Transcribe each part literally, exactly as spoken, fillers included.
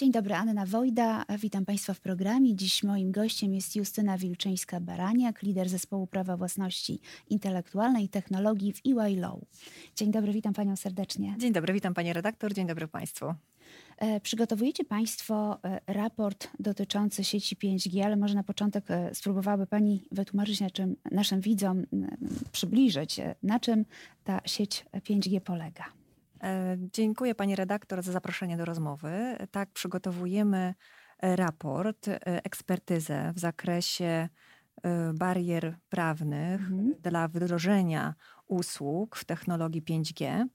Dzień dobry, Anna Wojda. Witam Państwa w programie. Dziś moim gościem jest Justyna Wilczyńska-Baraniak, lider zespołu prawa własności intelektualnej i technologii w E Y Law. Dzień dobry, witam Panią serdecznie. Dzień dobry, witam Pani redaktor. Dzień dobry Państwu. Przygotowujecie Państwo raport dotyczący sieci pięć G, ale może na początek spróbowałaby Pani wytłumaczyć, na czym naszym widzom przybliżyć, na czym ta sieć pięć G polega. Dziękuję Pani redaktor za zaproszenie do rozmowy. Tak, przygotowujemy raport, ekspertyzę w zakresie barier prawnych mhm. dla wdrożenia usług w technologii pięć G.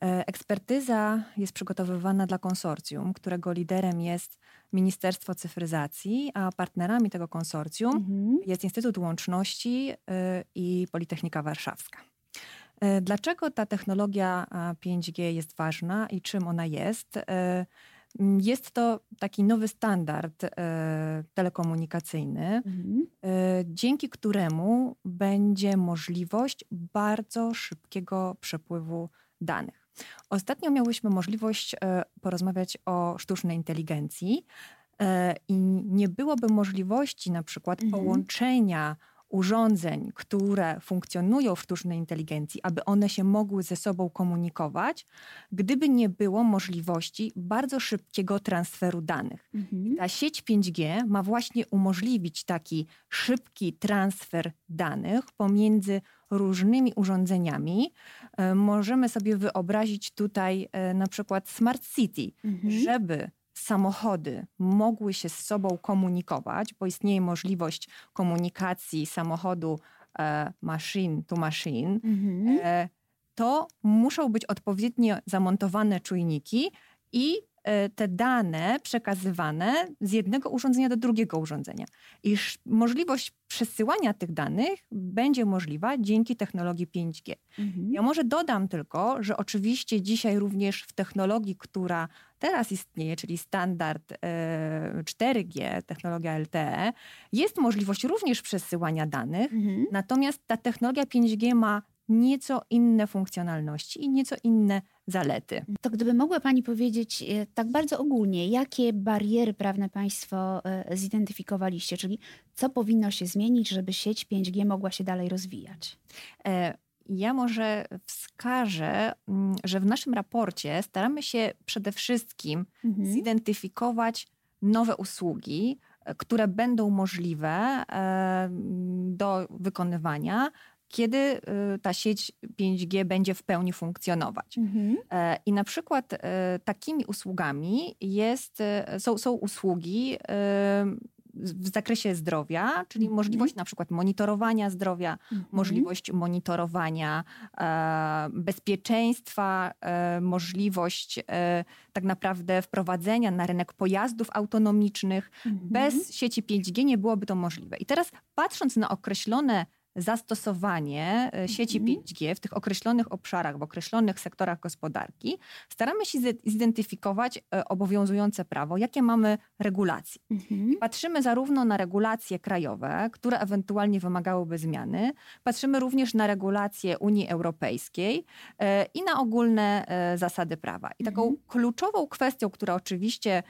Ekspertyza jest przygotowywana dla konsorcjum, którego liderem jest Ministerstwo Cyfryzacji, a partnerami tego konsorcjum mhm. jest Instytut Łączności i Politechnika Warszawska. Dlaczego ta technologia pięć G jest ważna i czym ona jest? Jest to taki nowy standard telekomunikacyjny, mhm. dzięki któremu będzie możliwość bardzo szybkiego przepływu danych. Ostatnio miałyśmy możliwość porozmawiać o sztucznej inteligencji i nie byłoby możliwości na przykład mhm. połączenia urządzeń, które funkcjonują w sztucznej inteligencji, aby one się mogły ze sobą komunikować, gdyby nie było możliwości bardzo szybkiego transferu danych. Mhm. Ta sieć pięć G ma właśnie umożliwić taki szybki transfer danych pomiędzy różnymi urządzeniami. Możemy sobie wyobrazić tutaj na przykład Smart City, mhm. żeby samochody mogły się z sobą komunikować, bo istnieje możliwość komunikacji samochodu e, machine to machine, mm-hmm. e, to muszą być odpowiednio zamontowane czujniki i e, te dane przekazywane z jednego urządzenia do drugiego urządzenia. I sz- możliwość przesyłania tych danych będzie możliwa dzięki technologii pięć G. Mhm. Ja może dodam tylko, że oczywiście dzisiaj również w technologii, która teraz istnieje, czyli standard cztery G, technologia L T E, jest możliwość również przesyłania danych, mhm. natomiast ta technologia pięć G ma nieco inne funkcjonalności i nieco inne zalety. To gdyby mogła Pani powiedzieć tak bardzo ogólnie, jakie bariery prawne Państwo zidentyfikowaliście, czyli co powinno się zmienić, żeby sieć pięć G mogła się dalej rozwijać? Ja może wskażę, że w naszym raporcie staramy się przede wszystkim mhm. zidentyfikować nowe usługi, które będą możliwe do wykonywania, kiedy ta sieć pięć G będzie w pełni funkcjonować. Mhm. I na przykład takimi usługami jest, są, są usługi w zakresie zdrowia, czyli mhm. możliwość na przykład monitorowania zdrowia, mhm. możliwość monitorowania bezpieczeństwa, możliwość tak naprawdę wprowadzenia na rynek pojazdów autonomicznych. Mhm. Bez sieci pięć G nie byłoby to możliwe. I teraz patrząc na określone zastosowanie sieci mhm. pięć G w tych określonych obszarach, w określonych sektorach gospodarki, staramy się zidentyfikować obowiązujące prawo, jakie mamy regulacje. Mhm. Patrzymy zarówno na regulacje krajowe, które ewentualnie wymagałyby zmiany, patrzymy również na regulacje Unii Europejskiej i na ogólne zasady prawa. I taką mhm. kluczową kwestią, która oczywiście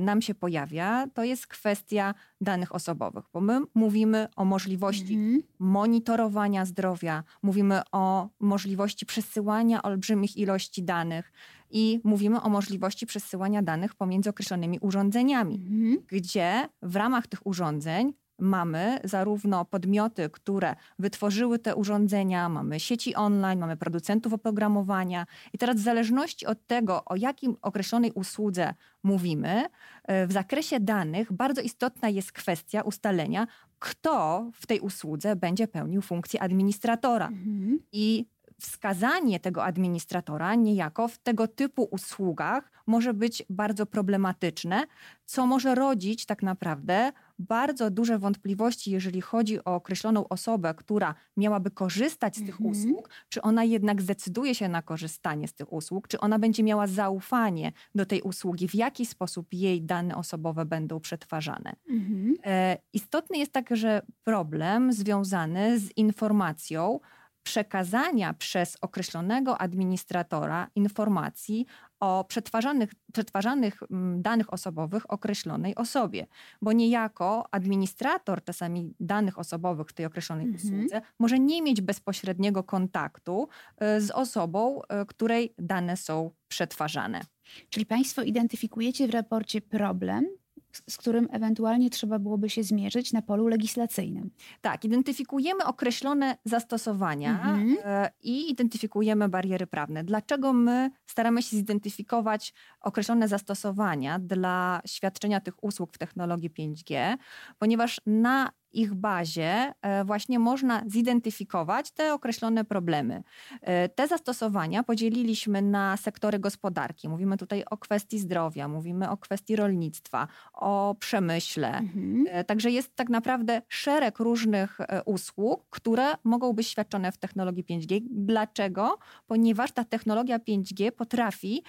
nam się pojawia, to jest kwestia danych osobowych, bo my mówimy o możliwości mhm. monitorowania zdrowia, mówimy o możliwości przesyłania olbrzymich ilości danych i mówimy o możliwości przesyłania danych pomiędzy określonymi urządzeniami, mhm. gdzie w ramach tych urządzeń mamy zarówno podmioty, które wytworzyły te urządzenia, mamy sieci online, mamy producentów oprogramowania i teraz w zależności od tego, o jakim określonej usłudze mówimy, w zakresie danych bardzo istotna jest kwestia ustalenia, kto w tej usłudze będzie pełnił funkcję administratora. Mhm. I wskazanie tego administratora niejako w tego typu usługach może być bardzo problematyczne, co może rodzić tak naprawdę bardzo duże wątpliwości, jeżeli chodzi o określoną osobę, która miałaby korzystać z tych mhm. usług, czy ona jednak zdecyduje się na korzystanie z tych usług, czy ona będzie miała zaufanie do tej usługi, w jaki sposób jej dane osobowe będą przetwarzane. Mhm. E, istotny jest także problem związany z informacją, przekazania przez określonego administratora informacji o przetwarzanych, przetwarzanych danych osobowych określonej osobie, bo niejako administrator czasami danych osobowych w tej określonej mhm. usłudze może nie mieć bezpośredniego kontaktu z osobą, której dane są przetwarzane. Czyli Państwo identyfikujecie w raporcie problem, z którym ewentualnie trzeba byłoby się zmierzyć na polu legislacyjnym. Tak, identyfikujemy określone zastosowania mhm. i identyfikujemy bariery prawne. Dlaczego my staramy się zidentyfikować określone zastosowania dla świadczenia tych usług w technologii pięć G? Ponieważ na ich bazie właśnie można zidentyfikować te określone problemy. Te zastosowania podzieliliśmy na sektory gospodarki. Mówimy tutaj o kwestii zdrowia, mówimy o kwestii rolnictwa, o przemyśle. Mhm. Także jest tak naprawdę szereg różnych usług, które mogą być świadczone w technologii pięć G. Dlaczego? Ponieważ ta technologia pięć G potrafi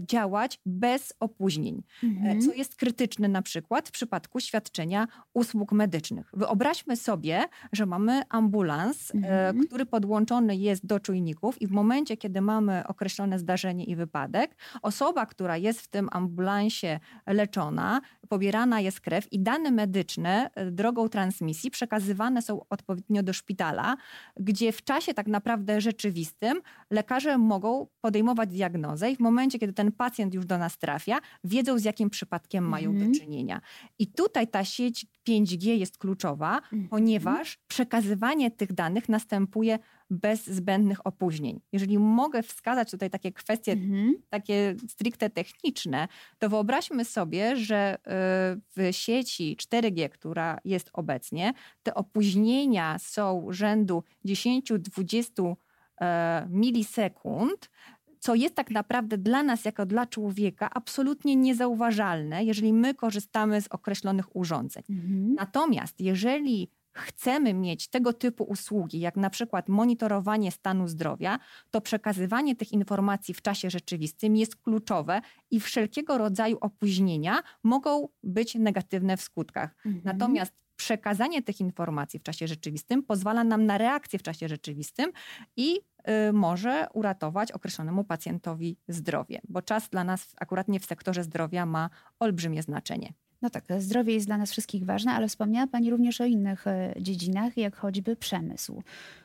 działać bez opóźnień, mhm. co jest krytyczne na przykład w przypadku świadczenia usług medycznych. Wyobraźmy sobie, że mamy ambulans, mhm. który podłączony jest do czujników i w momencie, kiedy mamy określone zdarzenie i wypadek, osoba, która jest w tym ambulansie leczona, pobierana jest krew i dane medyczne drogą transmisji przekazywane są odpowiednio do szpitala, gdzie w czasie tak naprawdę rzeczywistym lekarze mogą podejmować diagnozę i w momencie, kiedy ten pacjent już do nas trafia, wiedzą, z jakim przypadkiem mają mhm. do czynienia. I tutaj ta sieć pięć G jest kluczowa, mhm. ponieważ przekazywanie tych danych następuje bez zbędnych opóźnień. Jeżeli mogę wskazać tutaj takie kwestie, mhm. takie stricte techniczne, to wyobraźmy sobie, że w sieci cztery G, która jest obecnie, te opóźnienia są rzędu dziesięć do dwudziestu milisekund, co jest tak naprawdę dla nas, jako dla człowieka, absolutnie niezauważalne, jeżeli my korzystamy z określonych urządzeń. Mhm. Natomiast jeżeli chcemy mieć tego typu usługi, jak na przykład monitorowanie stanu zdrowia, to przekazywanie tych informacji w czasie rzeczywistym jest kluczowe i wszelkiego rodzaju opóźnienia mogą być negatywne w skutkach. Mhm. Natomiast przekazanie tych informacji w czasie rzeczywistym pozwala nam na reakcję w czasie rzeczywistym i y, może uratować określonemu pacjentowi zdrowie, bo czas dla nas akurat nie w sektorze zdrowia ma olbrzymie znaczenie. No tak, zdrowie jest dla nas wszystkich ważne, ale wspomniała Pani również o innych dziedzinach, jak choćby przemysł.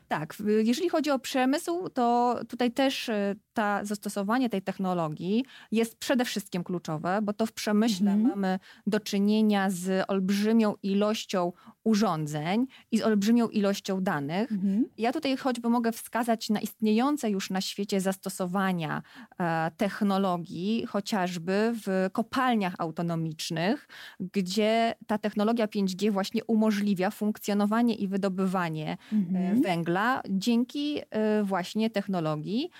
Tak, jeżeli chodzi o przemysł, to tutaj też ta, zastosowanie tej technologii jest przede wszystkim kluczowe, bo to w przemyśle mhm. mamy do czynienia z olbrzymią ilością urządzeń i z olbrzymią ilością danych. Mhm. Ja tutaj choćby mogę wskazać na istniejące już na świecie zastosowania e, technologii, chociażby w kopalniach autonomicznych, gdzie ta technologia pięć G właśnie umożliwia funkcjonowanie i wydobywanie mhm. węgla, dzięki właśnie technologii,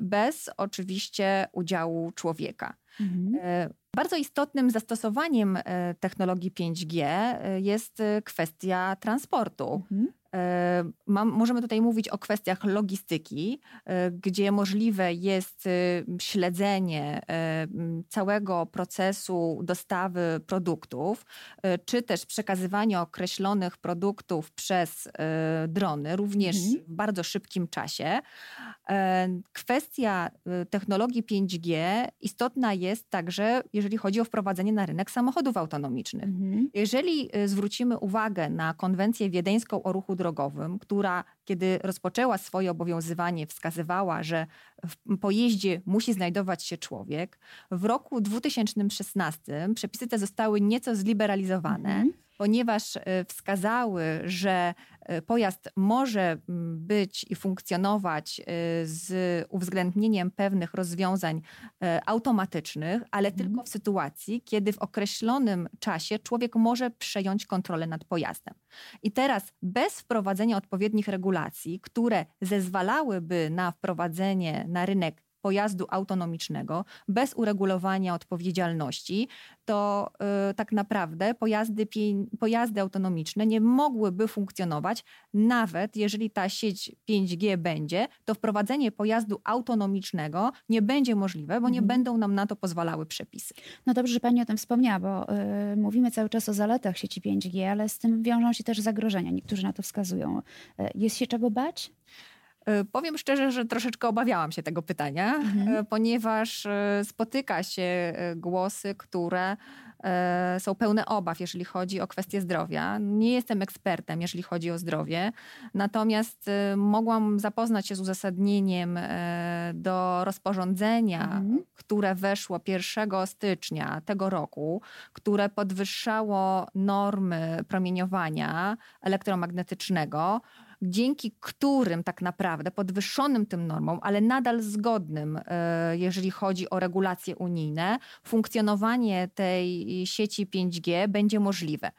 bez oczywiście udziału człowieka. Mhm. Bardzo istotnym zastosowaniem technologii pięć G jest kwestia transportu. Mhm. Mam, możemy tutaj mówić o kwestiach logistyki, gdzie możliwe jest śledzenie całego procesu dostawy produktów, czy też przekazywanie określonych produktów przez drony, również mhm. w bardzo szybkim czasie. Kwestia technologii pięć G istotna jest także, jeżeli chodzi o wprowadzenie na rynek samochodów autonomicznych. Mhm. Jeżeli zwrócimy uwagę na konwencję wiedeńską o ruchu drogowym, która kiedy rozpoczęła swoje obowiązywanie wskazywała, że w pojeździe musi znajdować się człowiek. W roku dwa tysiące szesnastym przepisy te zostały nieco zliberalizowane, mm. ponieważ wskazały, że pojazd może być i funkcjonować z uwzględnieniem pewnych rozwiązań automatycznych, ale mm. tylko w sytuacji, kiedy w określonym czasie człowiek może przejąć kontrolę nad pojazdem. I teraz bez wprowadzenia odpowiednich regulacji, które zezwalałyby na wprowadzenie na rynek pojazdu autonomicznego, bez uregulowania odpowiedzialności, to yy, tak naprawdę pojazdy, pie- pojazdy autonomiczne nie mogłyby funkcjonować, nawet jeżeli ta sieć pięć G będzie, to wprowadzenie pojazdu autonomicznego nie będzie możliwe, bo nie mhm. będą nam na to pozwalały przepisy. No dobrze, że Pani o tym wspomniała, bo yy, mówimy cały czas o zaletach sieci pięć G, ale z tym wiążą się też zagrożenia. Niektórzy na to wskazują. Yy, jest się czego bać? Powiem szczerze, że troszeczkę obawiałam się tego pytania, mhm. ponieważ spotyka się głosy, które są pełne obaw, jeżeli chodzi o kwestie zdrowia. Nie jestem ekspertem, jeżeli chodzi o zdrowie, natomiast mogłam zapoznać się z uzasadnieniem do rozporządzenia, mhm. które weszło pierwszego stycznia tego roku, które podwyższało normy promieniowania elektromagnetycznego, dzięki którym tak naprawdę podwyższonym tym normom, ale nadal zgodnym, jeżeli chodzi o regulacje unijne, funkcjonowanie tej sieci pięć G będzie możliwe.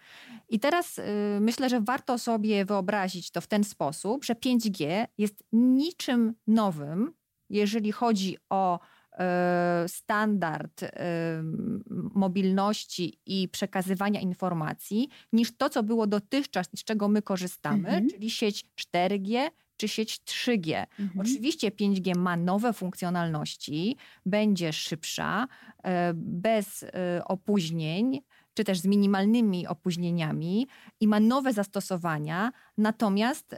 I teraz myślę, że warto sobie wyobrazić to w ten sposób, że pięć G jest niczym nowym, jeżeli chodzi o standard mobilności i przekazywania informacji niż to, co było dotychczas, z czego my korzystamy, mhm. czyli sieć cztery G czy sieć trzy G. Mhm. Oczywiście pięć G ma nowe funkcjonalności, będzie szybsza, bez opóźnień, czy też z minimalnymi opóźnieniami i ma nowe zastosowania, natomiast y,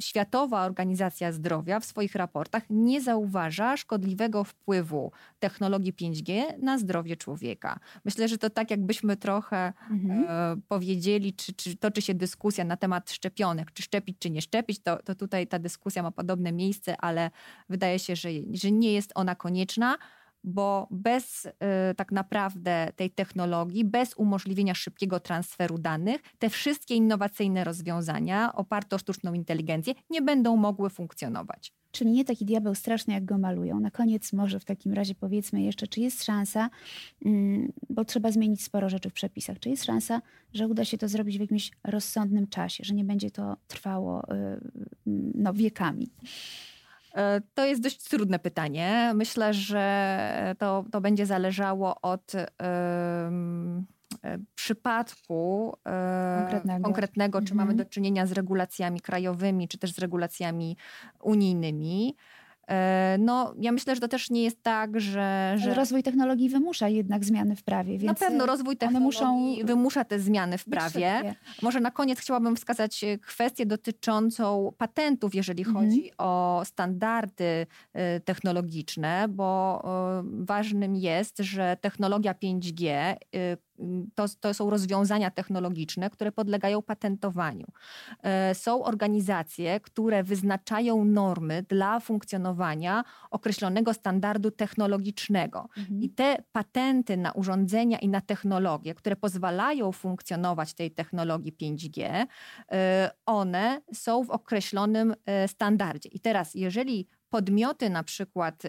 Światowa Organizacja Zdrowia w swoich raportach nie zauważa szkodliwego wpływu technologii pięć G na zdrowie człowieka. Myślę, że to tak jakbyśmy trochę mhm. y, powiedzieli, czy, czy toczy się dyskusja na temat szczepionek, czy szczepić, czy nie szczepić, to, to tutaj ta dyskusja ma podobne miejsce, ale wydaje się, że, że nie jest ona konieczna, bo bez y, tak naprawdę tej technologii, bez umożliwienia szybkiego transferu danych, te wszystkie innowacyjne rozwiązania oparte o sztuczną inteligencję nie będą mogły funkcjonować. Czyli nie taki diabeł straszny, jak go malują. Na koniec może w takim razie powiedzmy jeszcze, czy jest szansa, bo trzeba zmienić sporo rzeczy w przepisach, czy jest szansa, że uda się to zrobić w jakimś rozsądnym czasie, że nie będzie to trwało no, wiekami? To jest dość trudne pytanie. Myślę, że to, to będzie zależało od um, przypadku konkretnego, konkretnego czy mhm. mamy do czynienia z regulacjami krajowymi, czy też z regulacjami unijnymi. No, ja myślę, że to też nie jest tak, że... że... Rozwój technologii wymusza jednak zmiany w prawie, więc... Na pewno rozwój technologii muszą... wymusza te zmiany w prawie. Szybkie. Może na koniec chciałabym wskazać kwestię dotyczącą patentów, jeżeli mhm. chodzi o standardy technologiczne, bo ważnym jest, że technologia pięć G... To, to są rozwiązania technologiczne, które podlegają patentowaniu. Są organizacje, które wyznaczają normy dla funkcjonowania określonego standardu technologicznego. Mhm. I te patenty na urządzenia i na technologie, które pozwalają funkcjonować tej technologii pięć G, one są w określonym standardzie. I teraz, jeżeli podmioty na przykład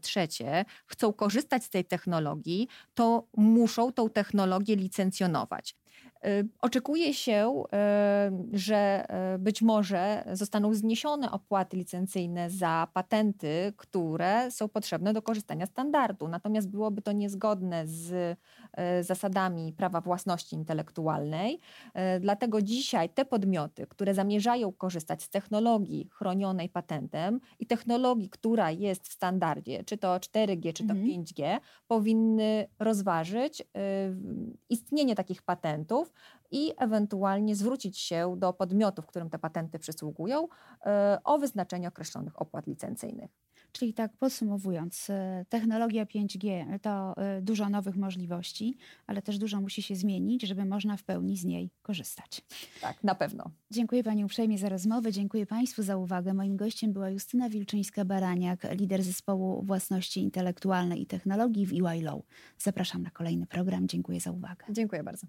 trzecie chcą korzystać z tej technologii, to muszą tą technologię licencjonować. Oczekuje się, że być może zostaną zniesione opłaty licencyjne za patenty, które są potrzebne do korzystania z standardu. Natomiast byłoby to niezgodne z zasadami prawa własności intelektualnej. Dlatego dzisiaj te podmioty, które zamierzają korzystać z technologii chronionej patentem i technologii, która jest w standardzie, czy to cztery G, czy to mhm. pięć G, powinny rozważyć istnienie takich patentów i ewentualnie zwrócić się do podmiotów, którym te patenty przysługują, o wyznaczenie określonych opłat licencyjnych. Czyli tak podsumowując, technologia pięć G to dużo nowych możliwości, ale też dużo musi się zmienić, żeby można w pełni z niej korzystać. Tak, na pewno. Dziękuję Pani uprzejmie za rozmowę, dziękuję Państwu za uwagę. Moim gościem była Justyna Wilczyńska-Baraniak, lider zespołu własności intelektualnej i technologii w E Y Law. Zapraszam na kolejny program. Dziękuję za uwagę. Dziękuję bardzo.